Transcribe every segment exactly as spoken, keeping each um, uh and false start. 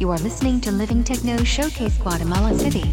You are listening to Living Techno Showcase Guatemala City.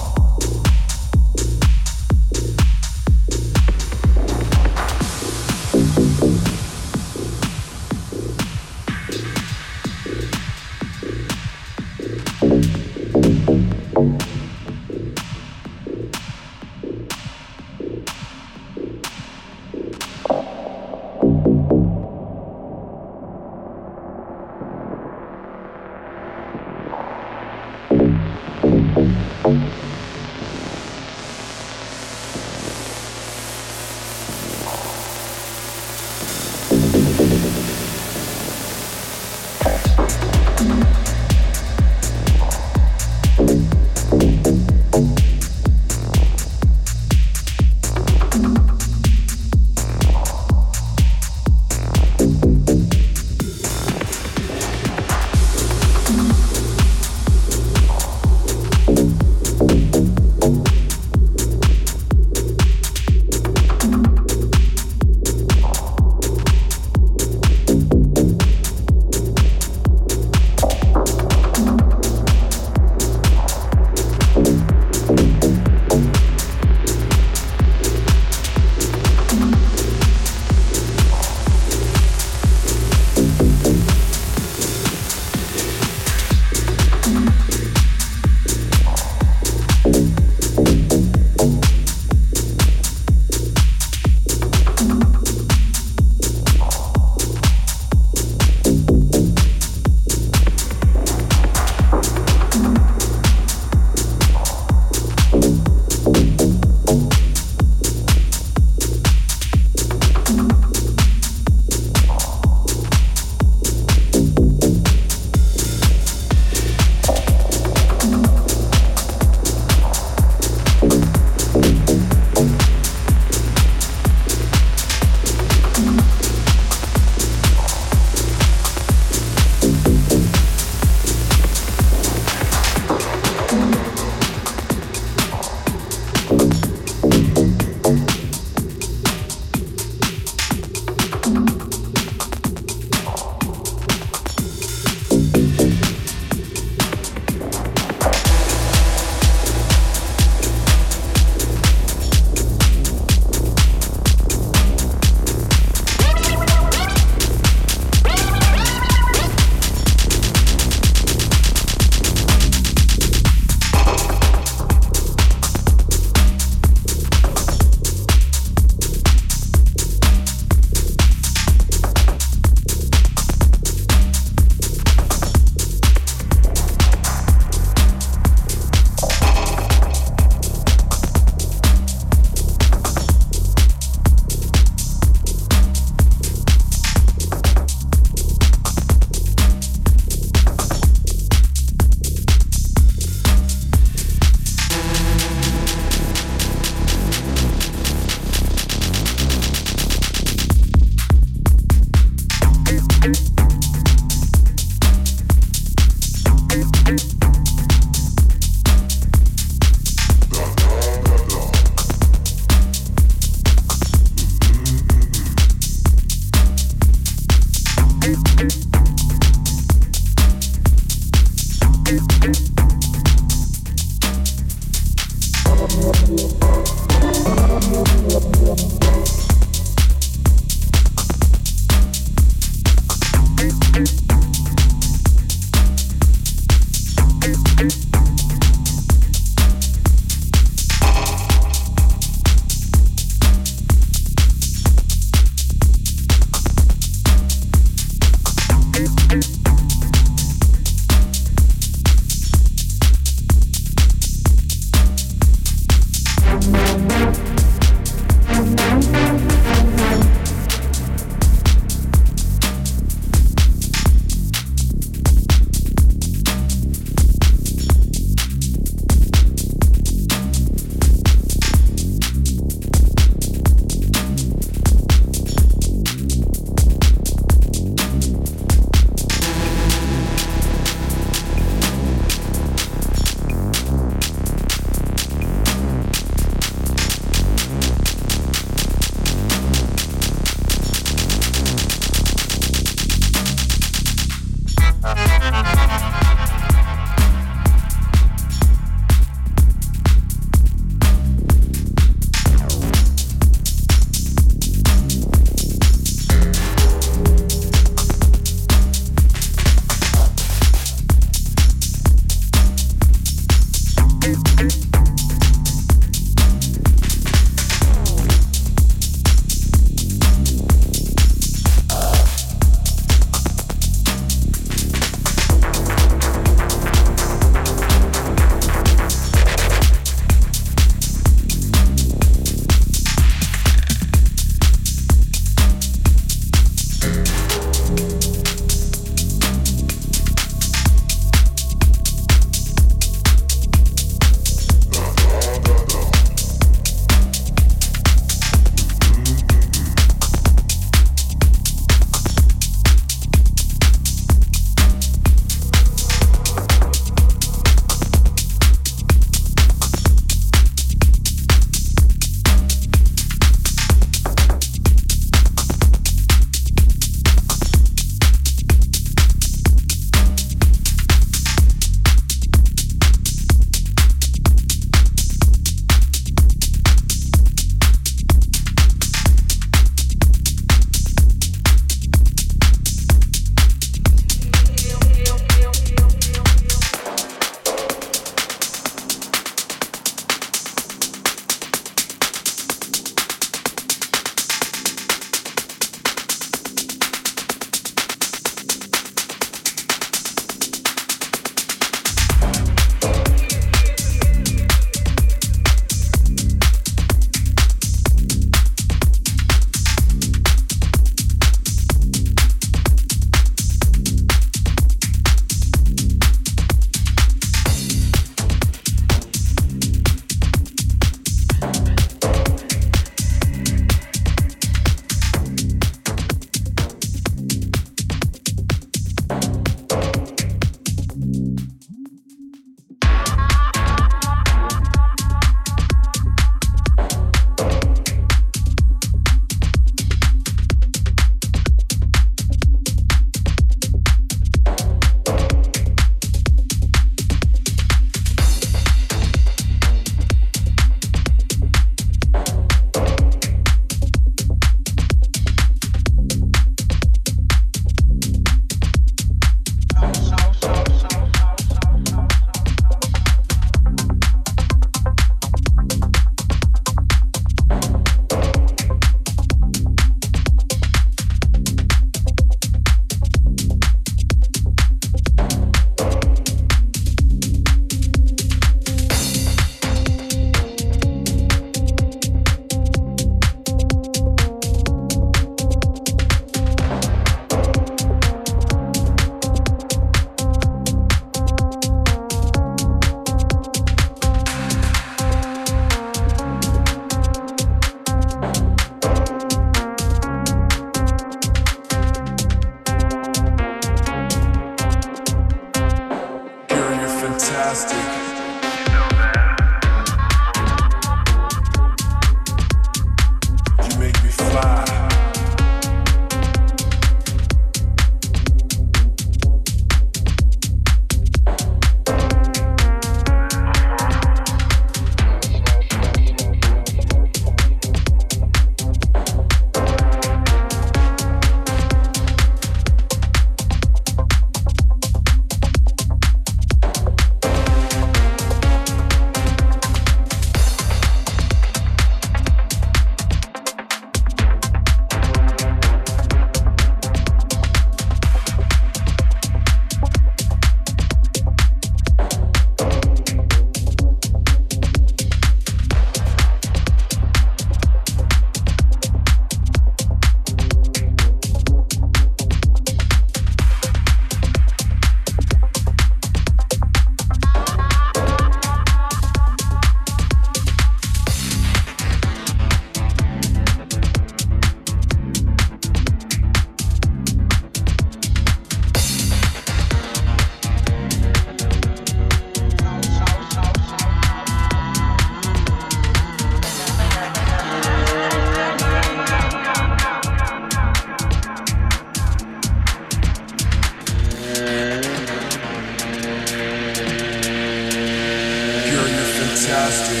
fantastic.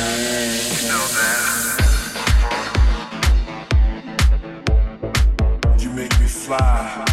You make me fly.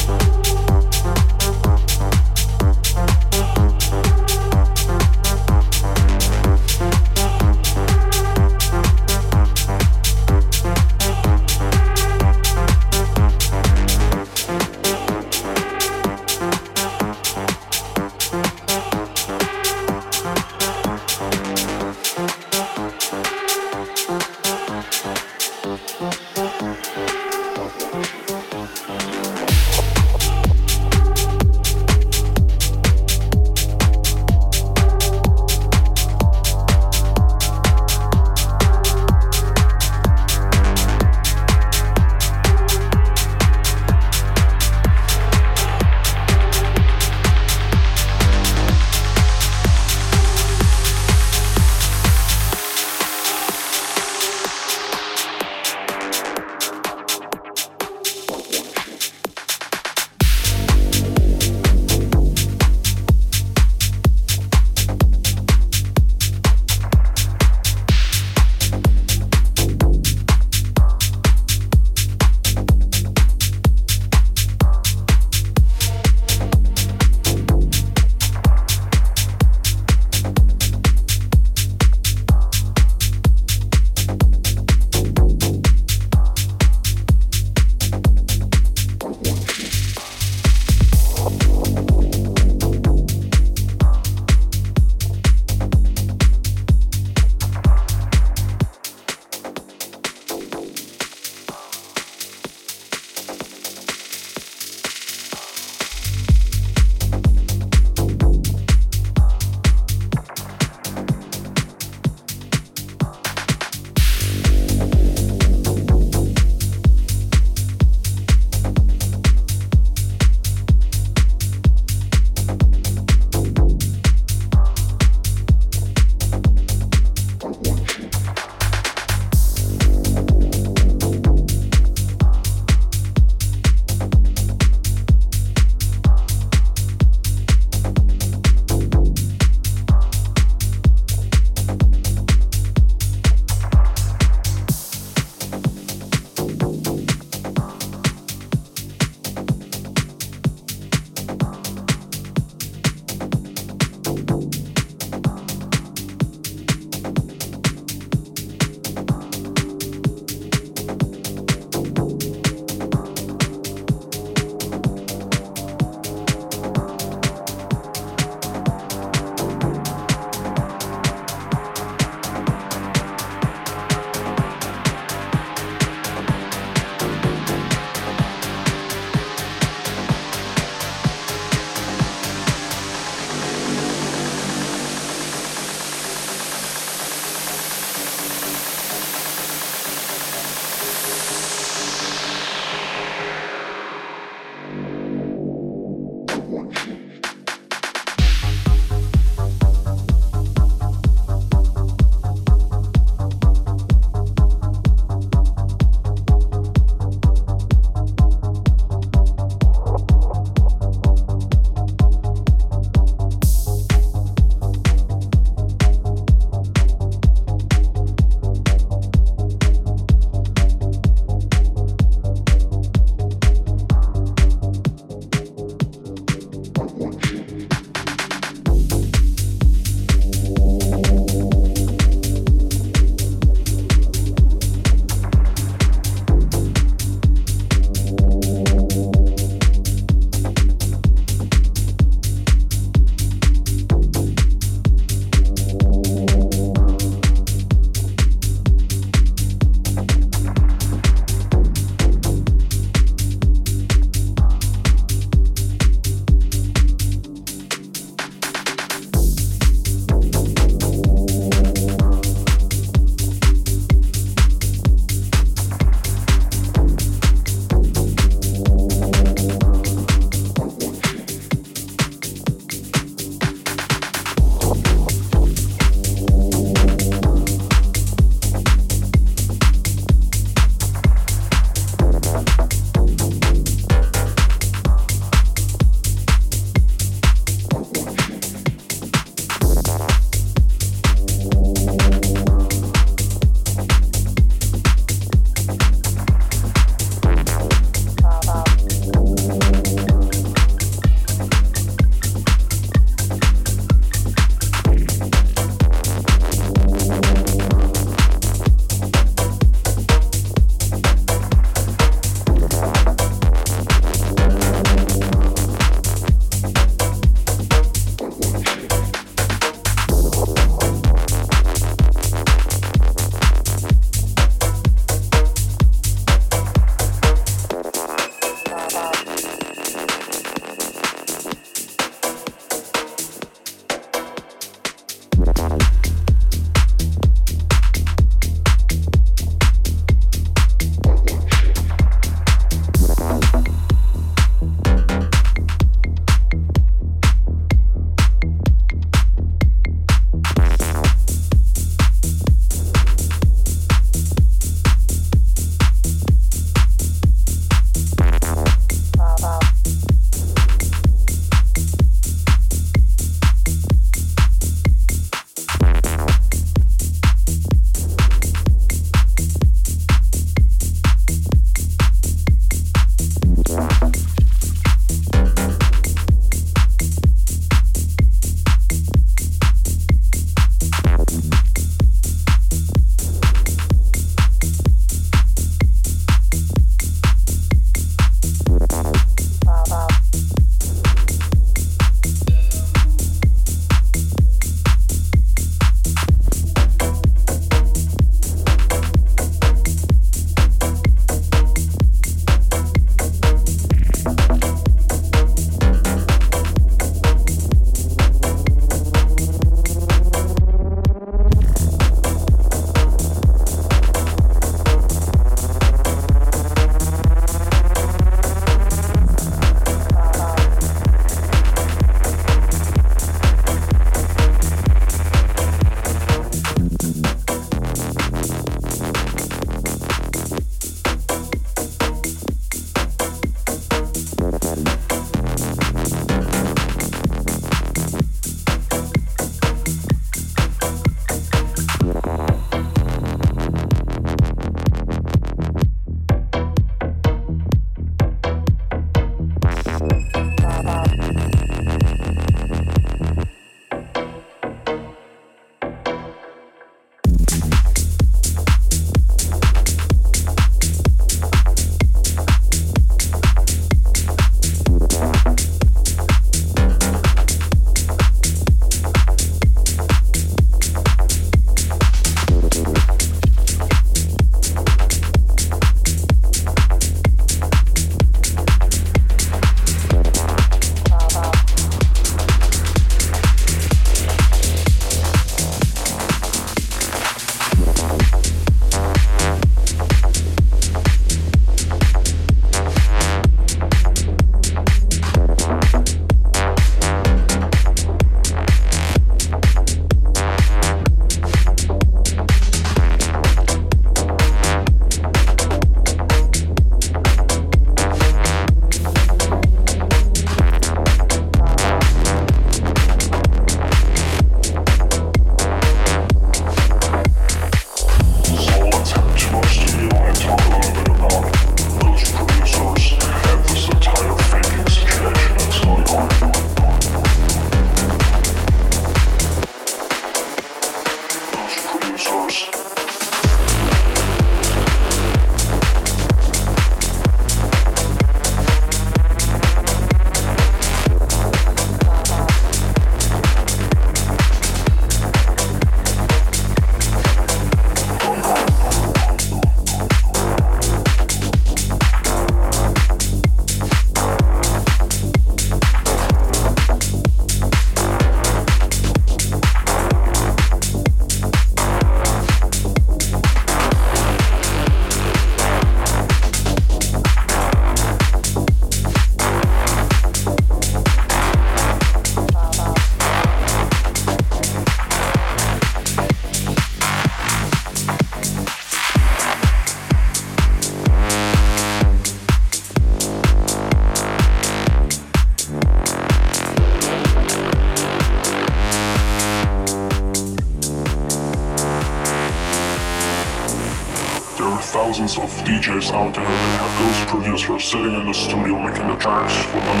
thousands of D Js out there that have those producers sitting in the studio making the tracks for them.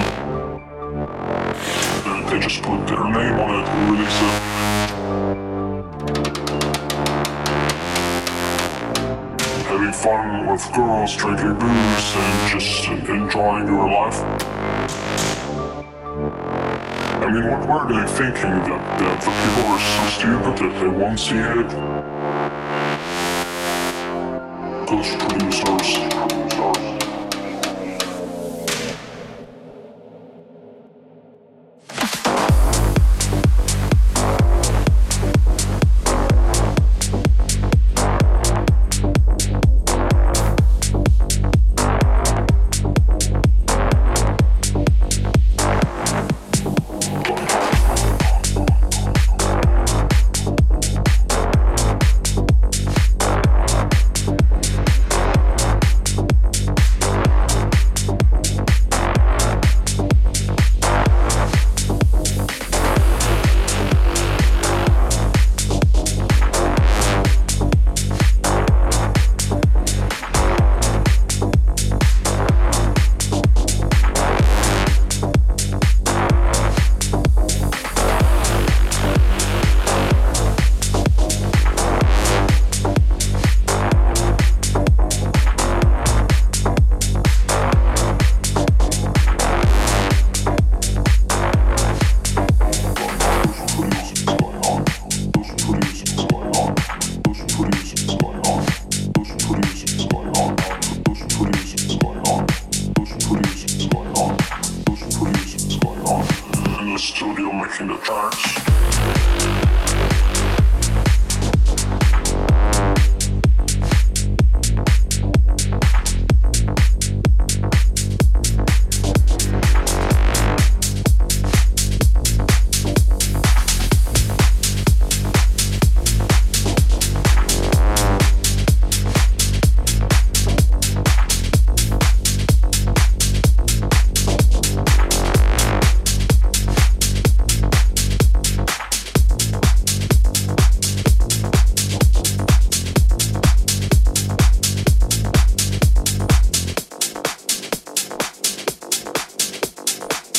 Then they just put their name on it and release it. Having fun with girls, drinking booze, and just enjoying your life. I mean, what were they thinking? That, that the people are so stupid that they won't see it? Those producers.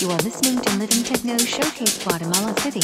You are listening to Living Techno Showcase Guatemala City.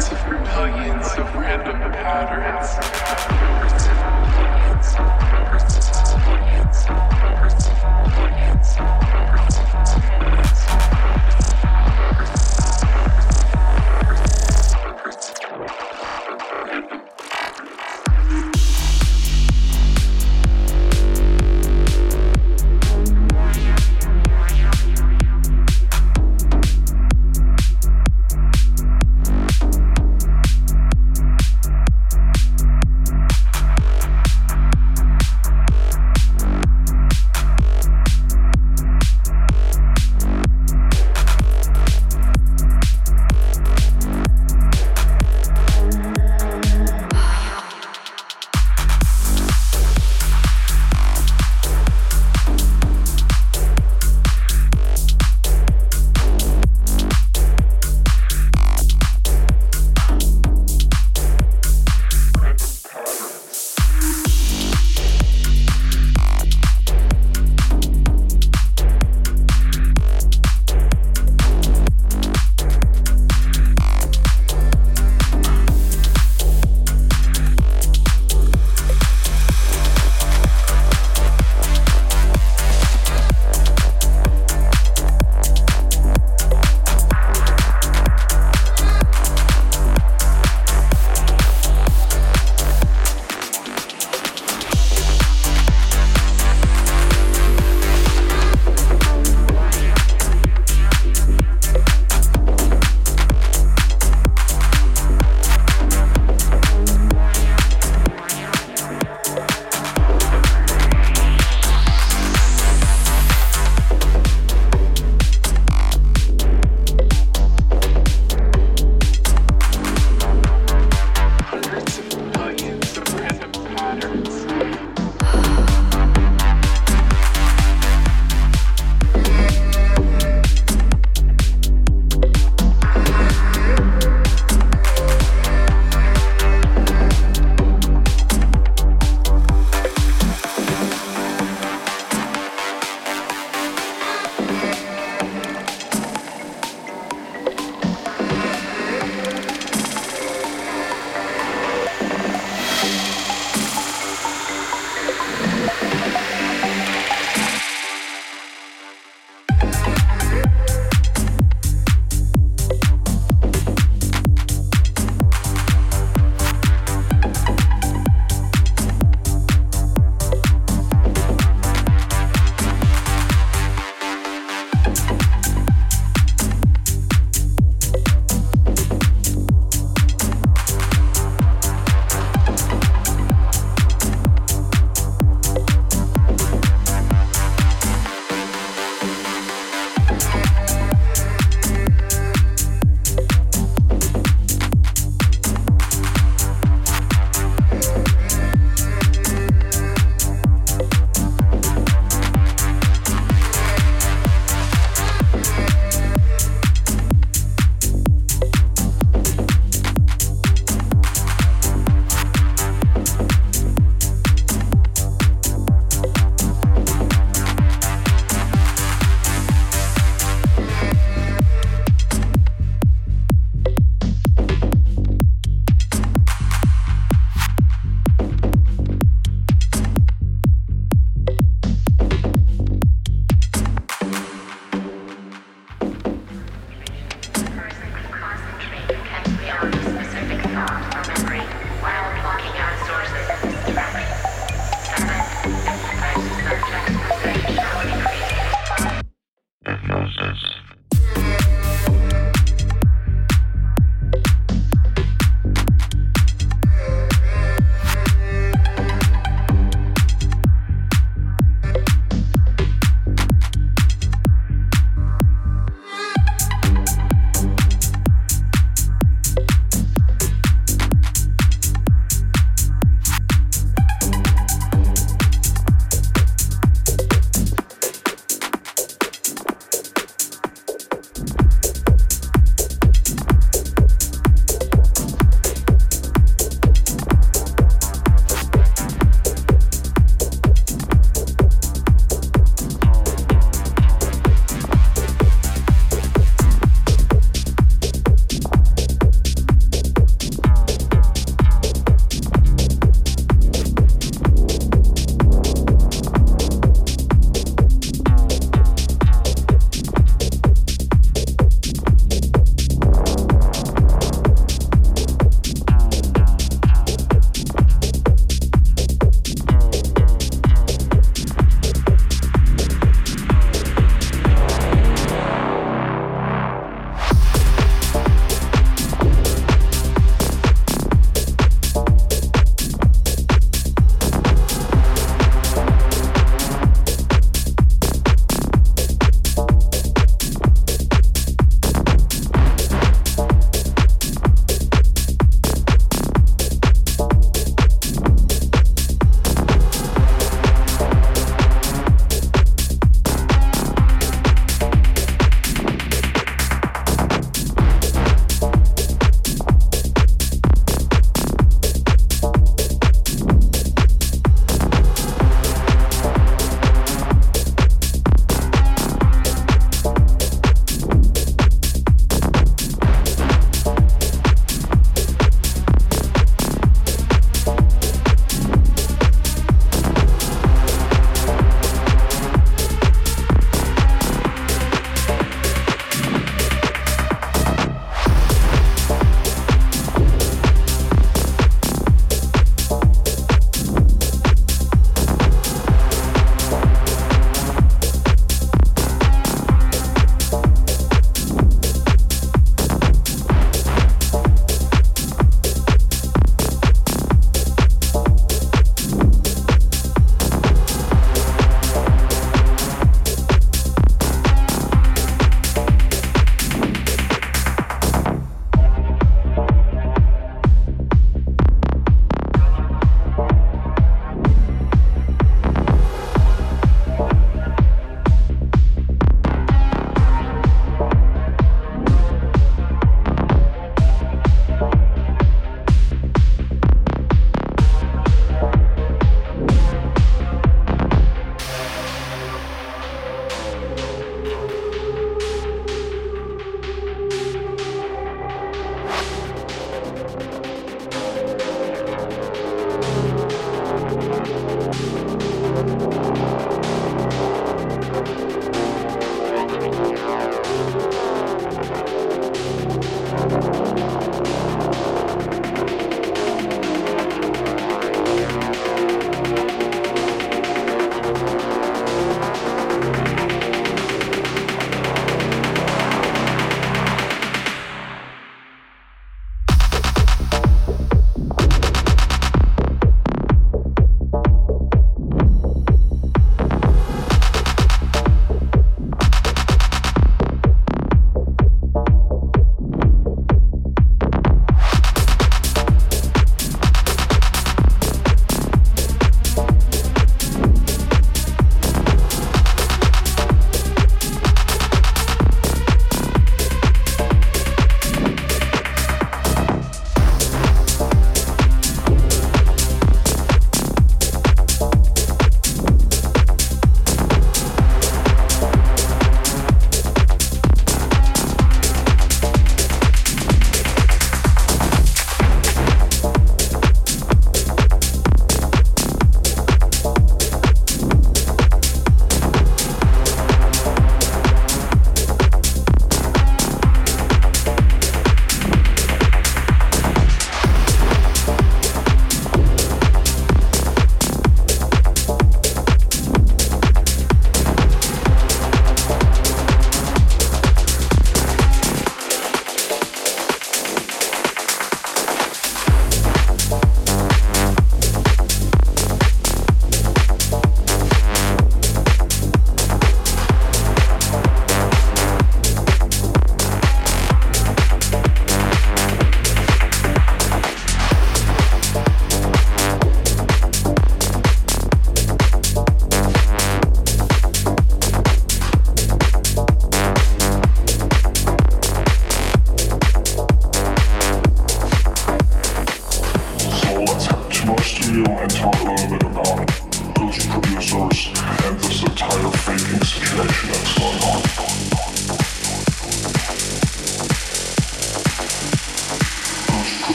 Hundreds of millions of random patterns. Hundreds of millions of hundreds of millions of hundreds of millions of hundreds of millions of hundreds of millions of hundreds of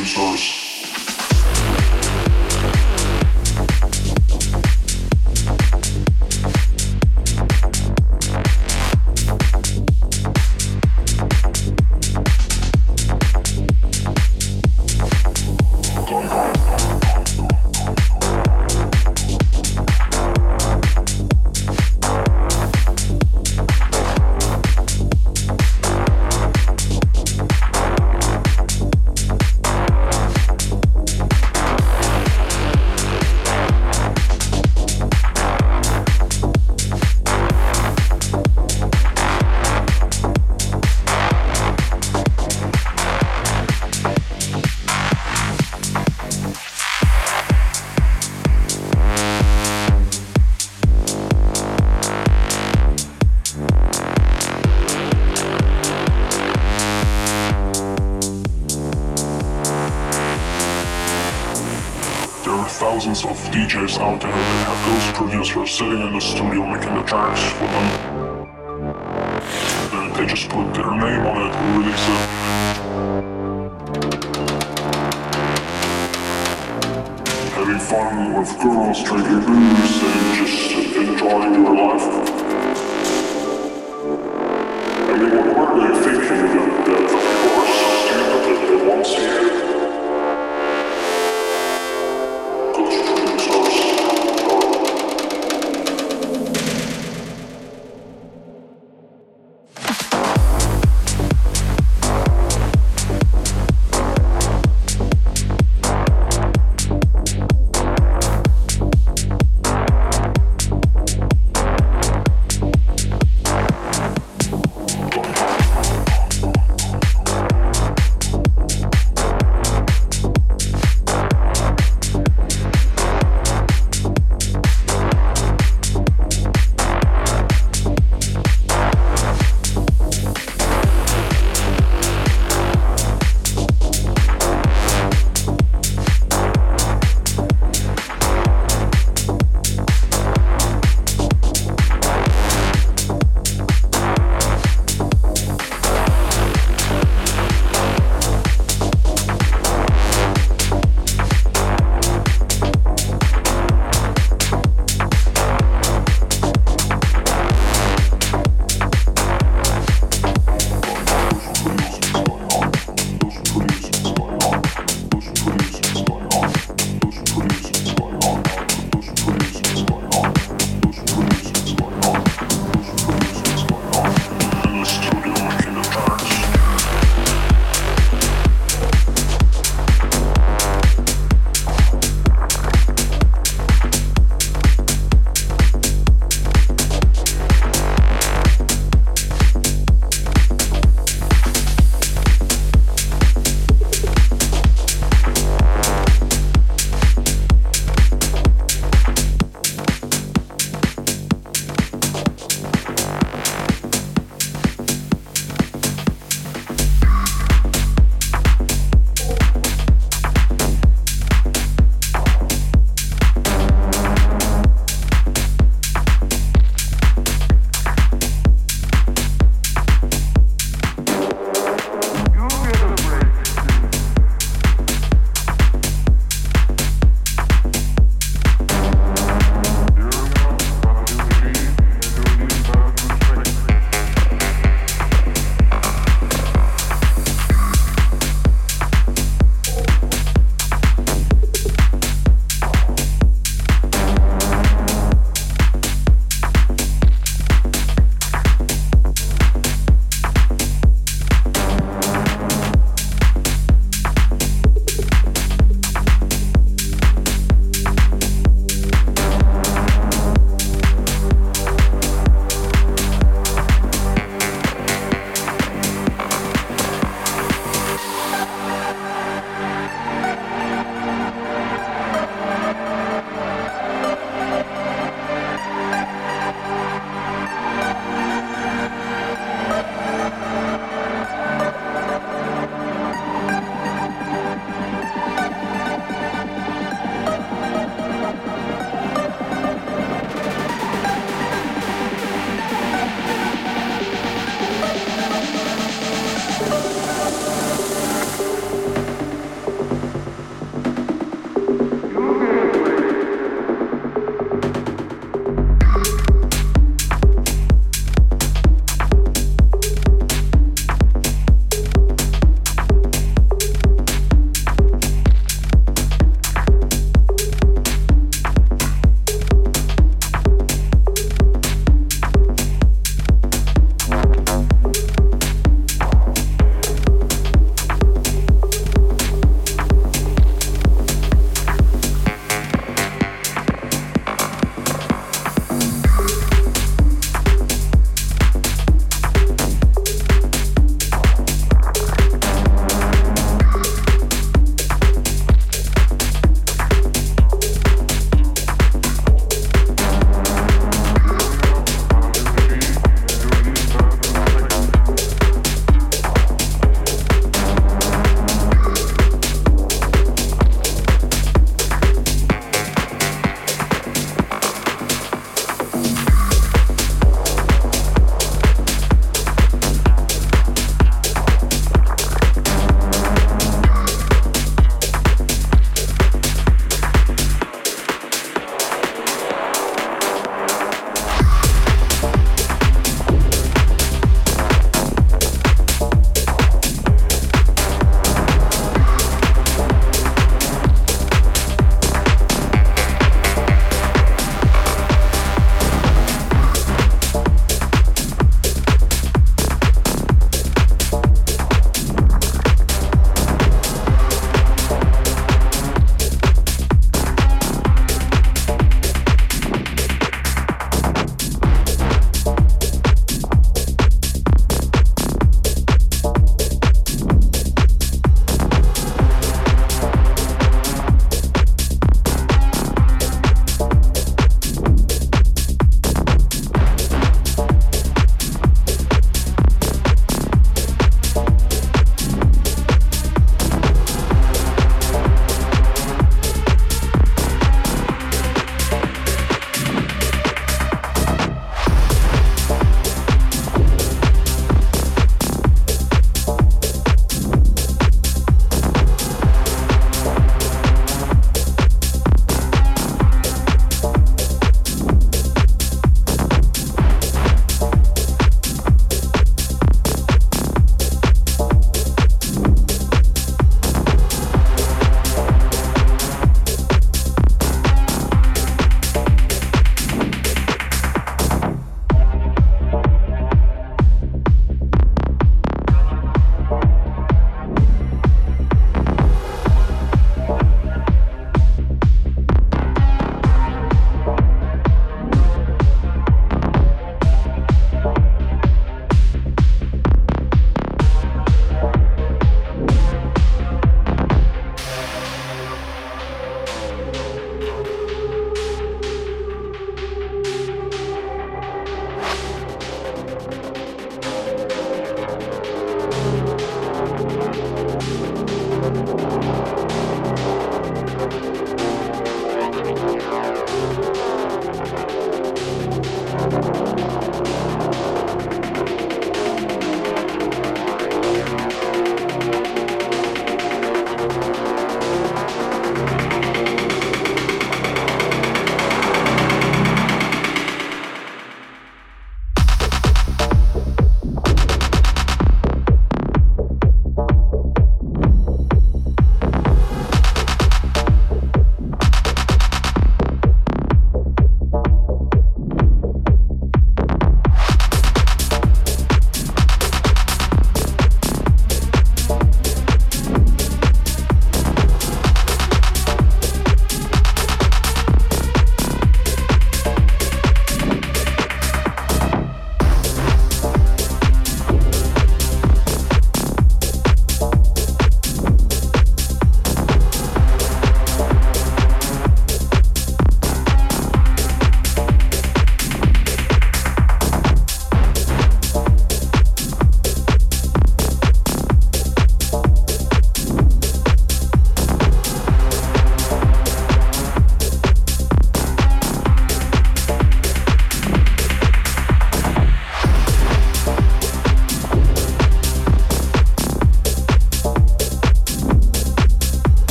producers. Thousands of D Js out there that have those producers sitting in the studio making the tracks for them. Then they just put their name on it and release it. Having fun with girls, drinking booze, and just enjoying your life. I mean, what were they thinking about that?